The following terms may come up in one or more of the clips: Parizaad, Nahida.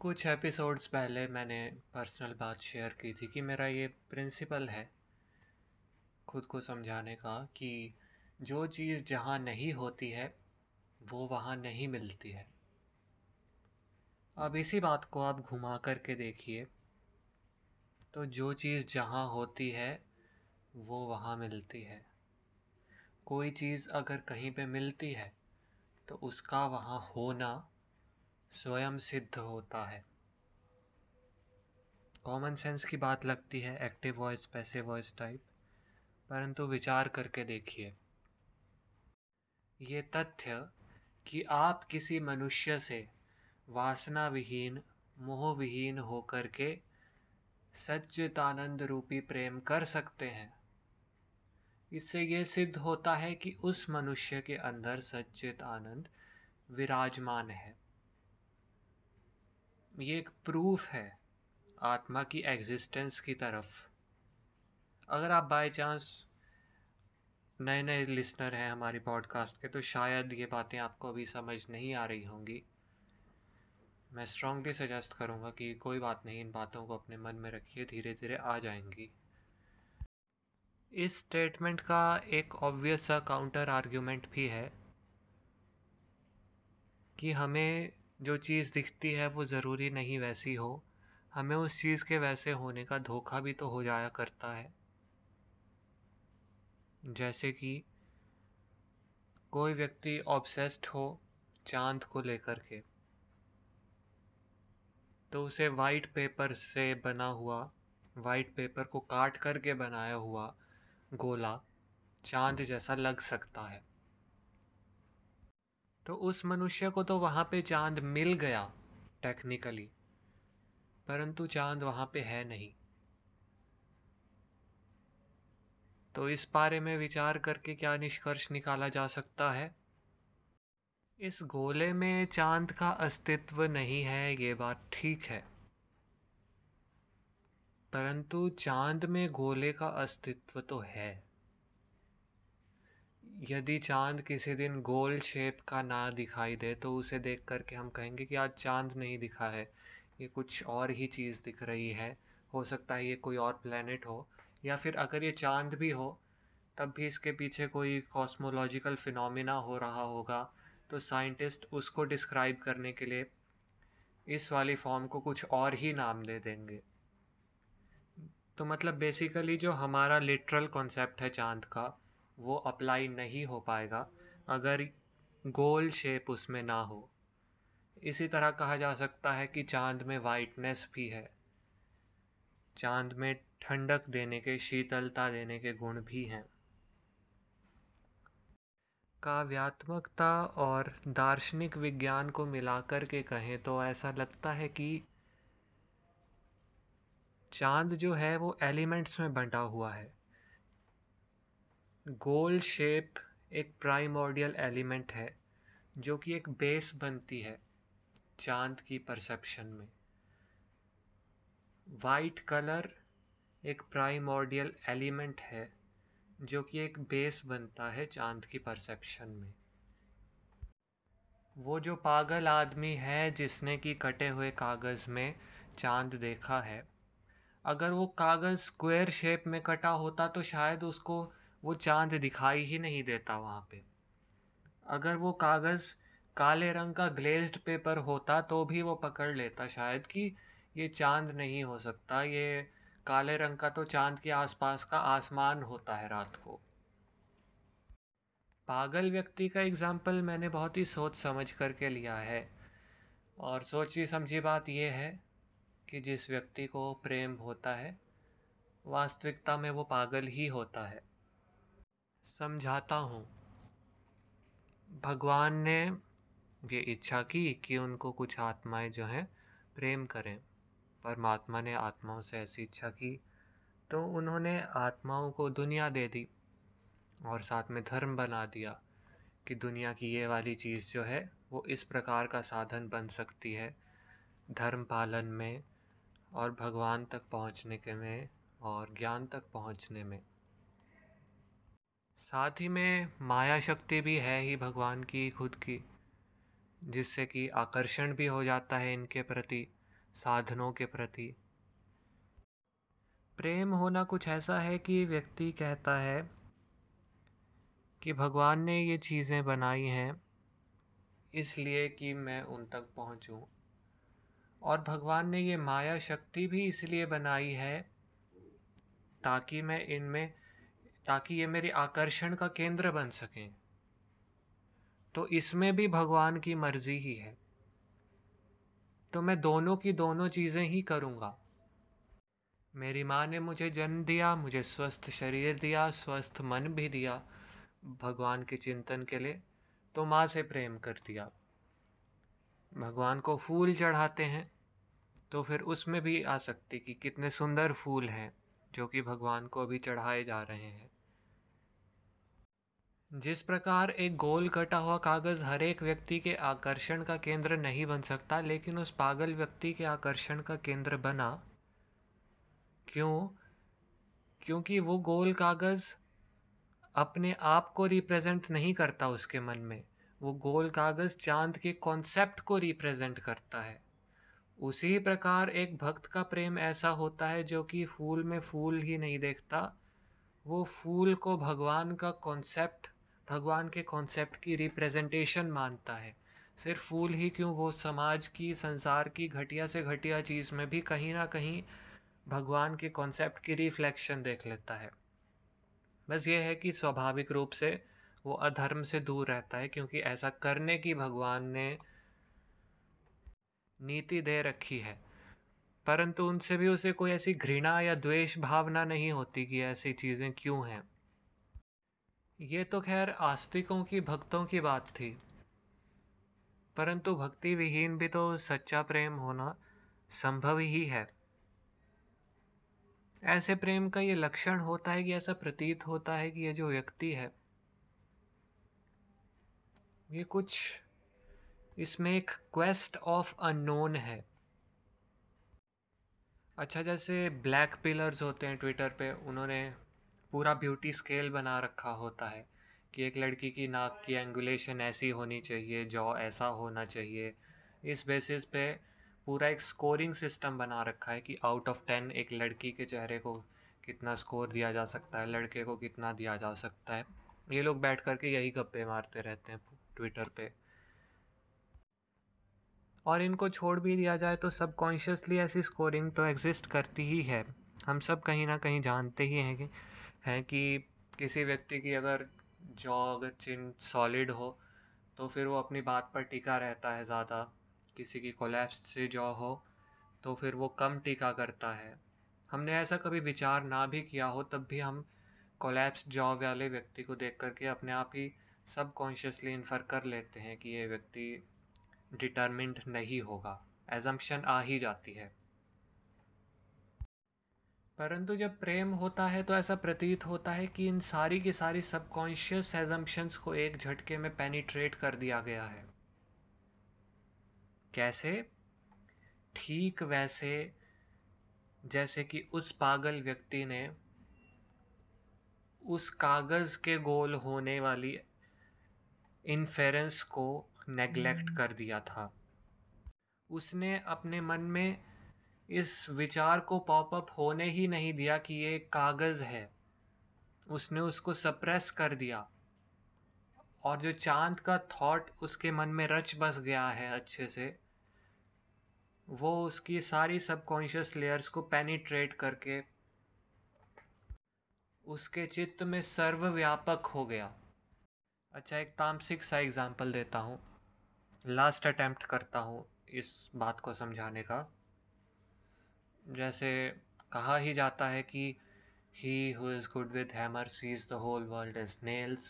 कुछ एपिसोड्स पहले मैंने पर्सनल बात शेयर की थी कि मेरा ये प्रिंसिपल है खुद को समझाने का कि जो चीज़ जहाँ नहीं होती है वो वहाँ नहीं मिलती है। अब इसी बात को आप घुमा कर के देखिए तो जो चीज़ जहाँ होती है वो वहाँ मिलती है। कोई चीज़ अगर कहीं पे मिलती है तो उसका वहाँ होना स्वयं सिद्ध होता है। कॉमन सेंस की बात लगती है, active voice passive voice type, परंतु विचार करके देखिए ये तथ्य कि आप किसी मनुष्य से वासना विहीन मोह विहीन होकर के सच्चिदानंद रूपी प्रेम कर सकते हैं। इससे ये सिद्ध होता है कि उस मनुष्य के अंदर सच्चिदानंद विराजमान है। ये एक प्रूफ है आत्मा की एग्जिस्टेंस की तरफ। अगर आप बाय चांस नए नए लिसनर हैं हमारी पॉडकास्ट के तो शायद ये बातें आपको अभी समझ नहीं आ रही होंगी। मैं स्ट्रांगली सजेस्ट करूँगा कि कोई बात नहीं, इन बातों को अपने मन में रखिए, धीरे धीरे आ जाएंगी। इस स्टेटमेंट का एक ऑब्वियस सा काउंटर आर्ग्यूमेंट भी है कि हमें जो चीज़ दिखती है वो ज़रूरी नहीं वैसी हो, हमें उस चीज़ के वैसे होने का धोखा भी तो हो जाया करता है। जैसे कि कोई व्यक्ति ऑब्सेस्ड हो चांद को लेकर के तो उसे वाइट पेपर से बना हुआ, वाइट पेपर को काट करके बनाया हुआ गोला चांद जैसा लग सकता है। तो उस मनुष्य को तो वहाँ पे चांद मिल गया टेक्निकली, परंतु चांद वहाँ पे है नहीं। तो इस बारे में विचार करके क्या निष्कर्ष निकाला जा सकता है? इस गोले में चांद का अस्तित्व नहीं है, ये बात ठीक है, परंतु चांद में गोले का अस्तित्व तो है। यदि चांद किसी दिन गोल शेप का ना दिखाई दे तो उसे देख करके हम कहेंगे कि आज चांद नहीं दिखा है, ये कुछ और ही चीज़ दिख रही है, हो सकता है ये कोई और प्लेनेट हो, या फिर अगर ये चांद भी हो तब भी इसके पीछे कोई कॉस्मोलॉजिकल फिनोमिना हो रहा होगा। तो साइंटिस्ट उसको डिस्क्राइब करने के लिए इस वाली फॉर्म को कुछ और ही नाम दे देंगे। तो मतलब बेसिकली जो हमारा लिटरल कॉन्सेप्ट है चांद का वो अप्लाई नहीं हो पाएगा अगर गोल शेप उसमें ना हो। इसी तरह कहा जा सकता है कि चांद में वाइटनेस भी है, चांद में ठंडक देने के, शीतलता देने के गुण भी हैं। काव्यात्मकता और दार्शनिक विज्ञान को मिलाकर के कहें तो ऐसा लगता है कि चांद जो है वो एलिमेंट्स में बंटा हुआ है। गोल शेप एक प्राइमोर्डियल एलिमेंट है जो कि एक बेस बनती है चांद की परसेप्शन में। वाइट कलर एक प्राइमोर्डियल एलिमेंट है जो कि एक बेस बनता है चांद की परसेप्शन में। वो जो पागल आदमी है जिसने कि कटे हुए कागज़ में चांद देखा है, अगर वो कागज़ स्क्वायर शेप में कटा होता तो शायद उसको वो चांद दिखाई ही नहीं देता वहाँ पे। अगर वो कागज़ काले रंग का ग्लेज्ड पेपर होता तो भी वो पकड़ लेता शायद कि ये चांद नहीं हो सकता, ये काले रंग का तो चांद के आसपास का आसमान होता है रात को। पागल व्यक्ति का एग्ज़ाम्पल मैंने बहुत ही सोच समझ करके लिया है, और सोची समझी बात यह है कि जिस व्यक्ति को प्रेम होता है वास्तविकता में वो पागल ही होता है। समझाता हूँ, भगवान ने ये इच्छा की कि उनको कुछ आत्माएं जो हैं प्रेम करें, परमात्मा ने आत्माओं से ऐसी इच्छा की तो उन्होंने आत्माओं को दुनिया दे दी और साथ में धर्म बना दिया कि दुनिया की ये वाली चीज़ जो है वो इस प्रकार का साधन बन सकती है धर्म पालन में और भगवान तक पहुंचने के में और ज्ञान तक पहुंचने में। साथ ही में माया शक्ति भी है ही भगवान की खुद की, जिससे कि आकर्षण भी हो जाता है इनके प्रति, साधनों के प्रति। प्रेम होना कुछ ऐसा है कि व्यक्ति कहता है कि भगवान ने ये चीज़ें बनाई हैं इसलिए कि मैं उन तक पहुंचूं, और भगवान ने ये माया शक्ति भी इसलिए बनाई है ताकि मैं इनमें, ताकि ये मेरे आकर्षण का केंद्र बन सकें। तो इसमें भी भगवान की मर्जी ही है, तो मैं दोनों की दोनों चीज़ें ही करूँगा। मेरी माँ ने मुझे जन्म दिया, मुझे स्वस्थ शरीर दिया, स्वस्थ मन भी दिया भगवान के चिंतन के लिए, तो माँ से प्रेम कर दिया। भगवान को फूल चढ़ाते हैं तो फिर उसमें भी आ सकती कि कितने सुंदर फूल हैं जो कि भगवान को अभी चढ़ाए जा रहे हैं। जिस प्रकार एक गोल कटा हुआ कागज़ हर एक व्यक्ति के आकर्षण का केंद्र नहीं बन सकता, लेकिन उस पागल व्यक्ति के आकर्षण का केंद्र बना। क्यों? क्योंकि वो गोल कागज़ अपने आप को रिप्रेजेंट नहीं करता उसके मन में, वो गोल कागज़ चांद के कॉन्सेप्ट को रिप्रेजेंट करता है। उसी प्रकार एक भक्त का प्रेम ऐसा होता है जो कि फूल में फूल ही नहीं देखता, वो फूल को भगवान का कॉन्सेप्ट, भगवान के कॉन्सेप्ट की रिप्रेजेंटेशन मानता है। सिर्फ फूल ही क्यों, वो समाज की, संसार की घटिया से घटिया चीज़ में भी कहीं ना कहीं भगवान के कॉन्सेप्ट की रिफ्लेक्शन देख लेता है। बस ये है कि स्वाभाविक रूप से वो अधर्म से दूर रहता है, क्योंकि ऐसा करने की भगवान ने नीति दे रखी है। परंतु उनसे भी उसे कोई ऐसी घृणा या द्वेष भावना नहीं होती कि ऐसी चीज़ें क्यों हैं। ये तो खैर आस्तिकों की, भक्तों की बात थी, परंतु भक्ति विहीन भी तो सच्चा प्रेम होना संभव ही है। ऐसे प्रेम का ये लक्षण होता है कि ऐसा प्रतीत होता है कि ये जो व्यक्ति है ये कुछ, इसमें एक क्वेस्ट ऑफ अननोन है। अच्छा, जैसे ब्लैक पिलर्स होते हैं ट्विटर पे, उन्होंने पूरा ब्यूटी स्केल बना रखा होता है कि एक लड़की की नाक की एंगुलेशन ऐसी होनी चाहिए, जॉ ऐसा होना चाहिए। इस बेसिस पे पूरा एक स्कोरिंग सिस्टम बना रखा है कि आउट ऑफ 10 एक लड़की के चेहरे को कितना स्कोर दिया जा सकता है, लड़के को कितना दिया जा सकता है। ये लोग बैठ करके यही गप्पे मारते रहते हैं ट्विटर पे, और इनको छोड़ भी दिया जाए तो सबकॉन्शियसली ऐसी स्कोरिंग तो एग्जिस्ट करती ही है। हम सब कहीं ना कहीं जानते ही हैं कि किसी व्यक्ति की अगर जॉ, अगर चिन सॉलिड हो तो फिर वो अपनी बात पर टिका रहता है ज़्यादा, किसी की कोलैप्स से जॉ हो तो फिर वो कम टिका करता है। हमने ऐसा कभी विचार ना भी किया हो, तब भी हम कोलैप्स जॉ वाले व्यक्ति को देख करके अपने आप ही सबकॉन्शियसली इन्फर कर लेते हैं कि ये व्यक्ति डिटरमिन्ड नहीं होगा, एजम्पशन आ ही जाती है। परंतु जब प्रेम होता है तो ऐसा प्रतीत होता है कि इन सारी की सारी सबकॉन्शियस एजम्पशंस को एक झटके में पेनिट्रेट कर दिया गया है। कैसे? ठीक वैसे जैसे कि उस पागल व्यक्ति ने उस कागज़ के गोल होने वाली इन्फेरेंस को नेग्लेक्ट कर दिया था। उसने अपने मन में इस विचार को पॉपअप होने ही नहीं दिया कि ये कागज़ है, उसने उसको सप्रेस कर दिया। और जो चांद का थॉट उसके मन में रच बस गया है अच्छे से, वो उसकी सारी सबकॉन्शियस लेयर्स को पेनिट्रेट करके उसके चित्त में सर्वव्यापक हो गया। अच्छा, एक तामसिक सा एग्ज़ाम्पल देता हूँ, लास्ट अटैम्प्ट करता हूँ इस बात को समझाने का। जैसे कहा ही जाता है कि he who is good with hammer sees the whole world as nails,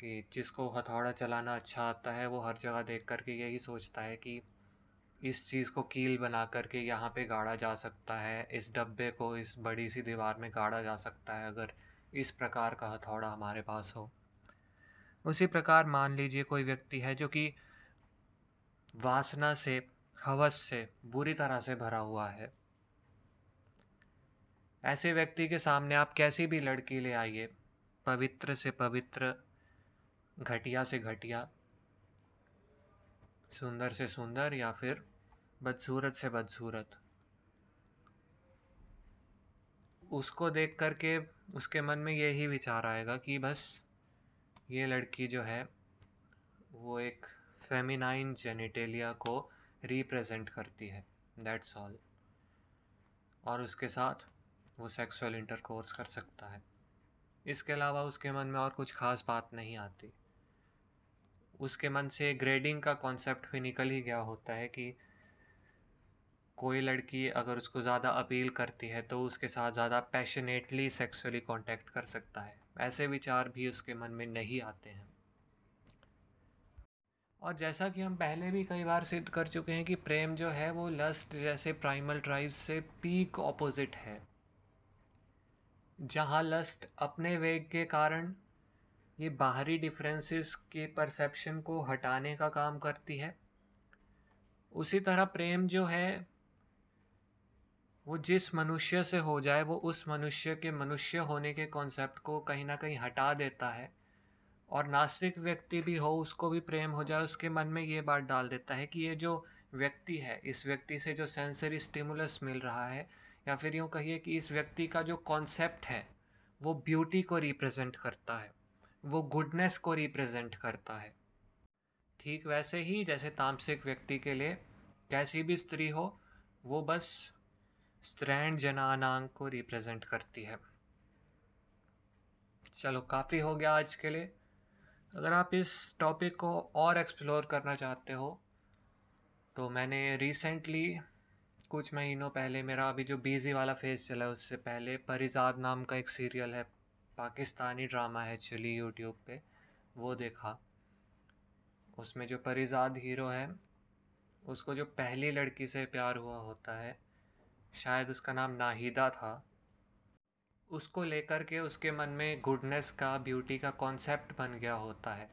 कि जिसको हथौड़ा चलाना अच्छा आता है वो हर जगह देख करके यही सोचता है कि इस चीज़ को कील बना करके यहाँ पे गाड़ा जा सकता है, इस डब्बे को इस बड़ी सी दीवार में गाड़ा जा सकता है अगर इस प्रकार का हथौड़ा हमारे पास हो। उसी प्रकार मान लीजिए कोई व्यक्ति है जो कि वासना से, हवस से बुरी तरह से भरा हुआ है। ऐसे व्यक्ति के सामने आप कैसी भी लड़की ले आइए, पवित्र से पवित्र, घटिया से घटिया, सुंदर से सुंदर, या फिर बदसूरत से बदसूरत, उसको देख करके उसके मन में यही विचार आएगा कि बस ये लड़की जो है वो एक फेमिनाइन जेनिटेलिया को रिप्रेजेंट करती है, दैट्स ऑल, और उसके साथ वो सेक्सुअल इंटरकोर्स कर सकता है। इसके अलावा उसके मन में और कुछ खास बात नहीं आती। उसके मन से ग्रेडिंग का कॉन्सेप्ट भी निकल ही गया होता है कि कोई लड़की अगर उसको ज़्यादा अपील करती है तो उसके साथ ज़्यादा पैशनेटली सेक्सुअली कॉन्टेक्ट कर सकता है, ऐसे विचार भी उसके मन में नहीं आते हैं। और जैसा कि हम पहले भी कई बार सिद्ध कर चुके हैं कि प्रेम जो है वो लस्ट जैसे प्राइमल ड्राइव से पीक ऑपोजिट है, जहाँ लस्ट अपने वेग के कारण ये बाहरी डिफरेंसेस के परसेप्शन को हटाने का काम करती है, उसी तरह प्रेम जो है वो जिस मनुष्य से हो जाए वो उस मनुष्य के मनुष्य होने के कॉन्सेप्ट को कहीं ना कहीं हटा देता है। और नास्तिक व्यक्ति भी हो, उसको भी प्रेम हो जाए, उसके मन में ये बात डाल देता है कि ये जो व्यक्ति है, इस व्यक्ति से जो सेंसरी स्टिमुलस मिल रहा है, या फिर यूँ कहिए कि इस व्यक्ति का जो कॉन्सेप्ट है वो ब्यूटी को रिप्रेजेंट करता है, वो गुडनेस को रिप्रेजेंट करता है। ठीक वैसे ही जैसे तामसिक व्यक्ति के लिए कैसी भी स्त्री हो वो बस स्त्रैण जनानांग को रिप्रेजेंट करती है। चलो, काफ़ी हो गया आज के लिए। अगर आप इस टॉपिक को और एक्सप्लोर करना चाहते हो तो मैंने रिसेंटली कुछ महीनों पहले, मेरा अभी जो बिजी वाला फेज़ चला है उससे पहले, परिजाद नाम का एक सीरियल है, पाकिस्तानी ड्रामा है एक्चुअली, यूट्यूब पे वो देखा। उसमें जो परिजाद हीरो है उसको जो पहली लड़की से प्यार हुआ होता है, शायद उसका नाम नाहिदा था, उसको लेकर के उसके मन में गुडनेस का, ब्यूटी का कॉन्सेप्ट बन गया होता है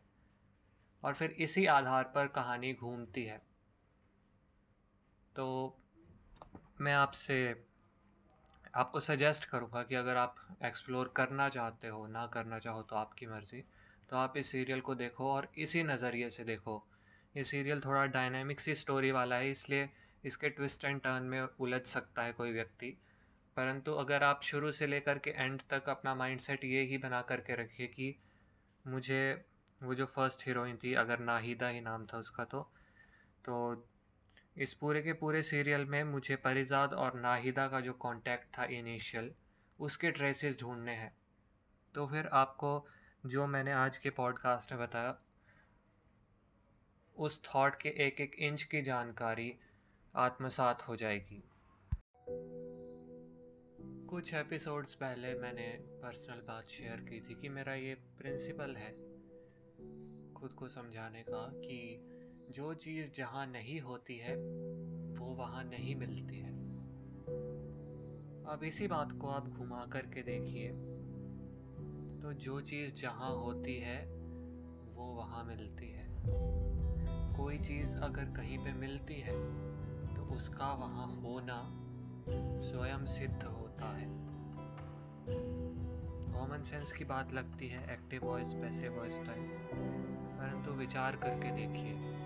और फिर इसी आधार पर कहानी घूमती है। तो मैं आपको सजेस्ट करूँगा कि अगर आप एक्सप्लोर करना चाहते हो, ना करना चाहो तो आपकी मर्ज़ी, तो आप इस सीरियल को देखो और इसी नज़रिए से देखो। ये सीरियल थोड़ा डायनामिक सी स्टोरी वाला है, इसलिए इसके ट्विस्ट एंड टर्न में उलझ सकता है कोई व्यक्ति, परंतु अगर आप शुरू से लेकर के एंड तक अपना माइंडसेट ये ही बना करके रखिए कि मुझे वो जो फ़र्स्ट हीरोइन थी, अगर नाहिदा ही नाम था उसका, तो इस पूरे के पूरे सीरियल में मुझे परिजाद और नाहिदा का जो कांटेक्ट था इनिशियल, उसके ट्रेसेस ढूंढने हैं। तो फिर आपको जो मैंने आज के पॉडकास्ट में बताया उस थॉट के एक एक इंच की जानकारी आत्मसात हो जाएगी। कुछ एपिसोड्स पहले मैंने पर्सनल बात शेयर की थी कि मेरा ये प्रिंसिपल है खुद को समझाने का कि जो चीज़ जहाँ नहीं होती है वो वहाँ नहीं मिलती है। अब इसी बात को आप घुमा करके देखिए तो जो चीज़ जहाँ होती है वो वहाँ मिलती है। कोई चीज़ अगर कहीं पे मिलती है तो उसका वहाँ होना स्वयं सिद्ध होता है। कॉमन सेंस की बात लगती है, active voice, passive voice type, परंतु विचार करके देखिए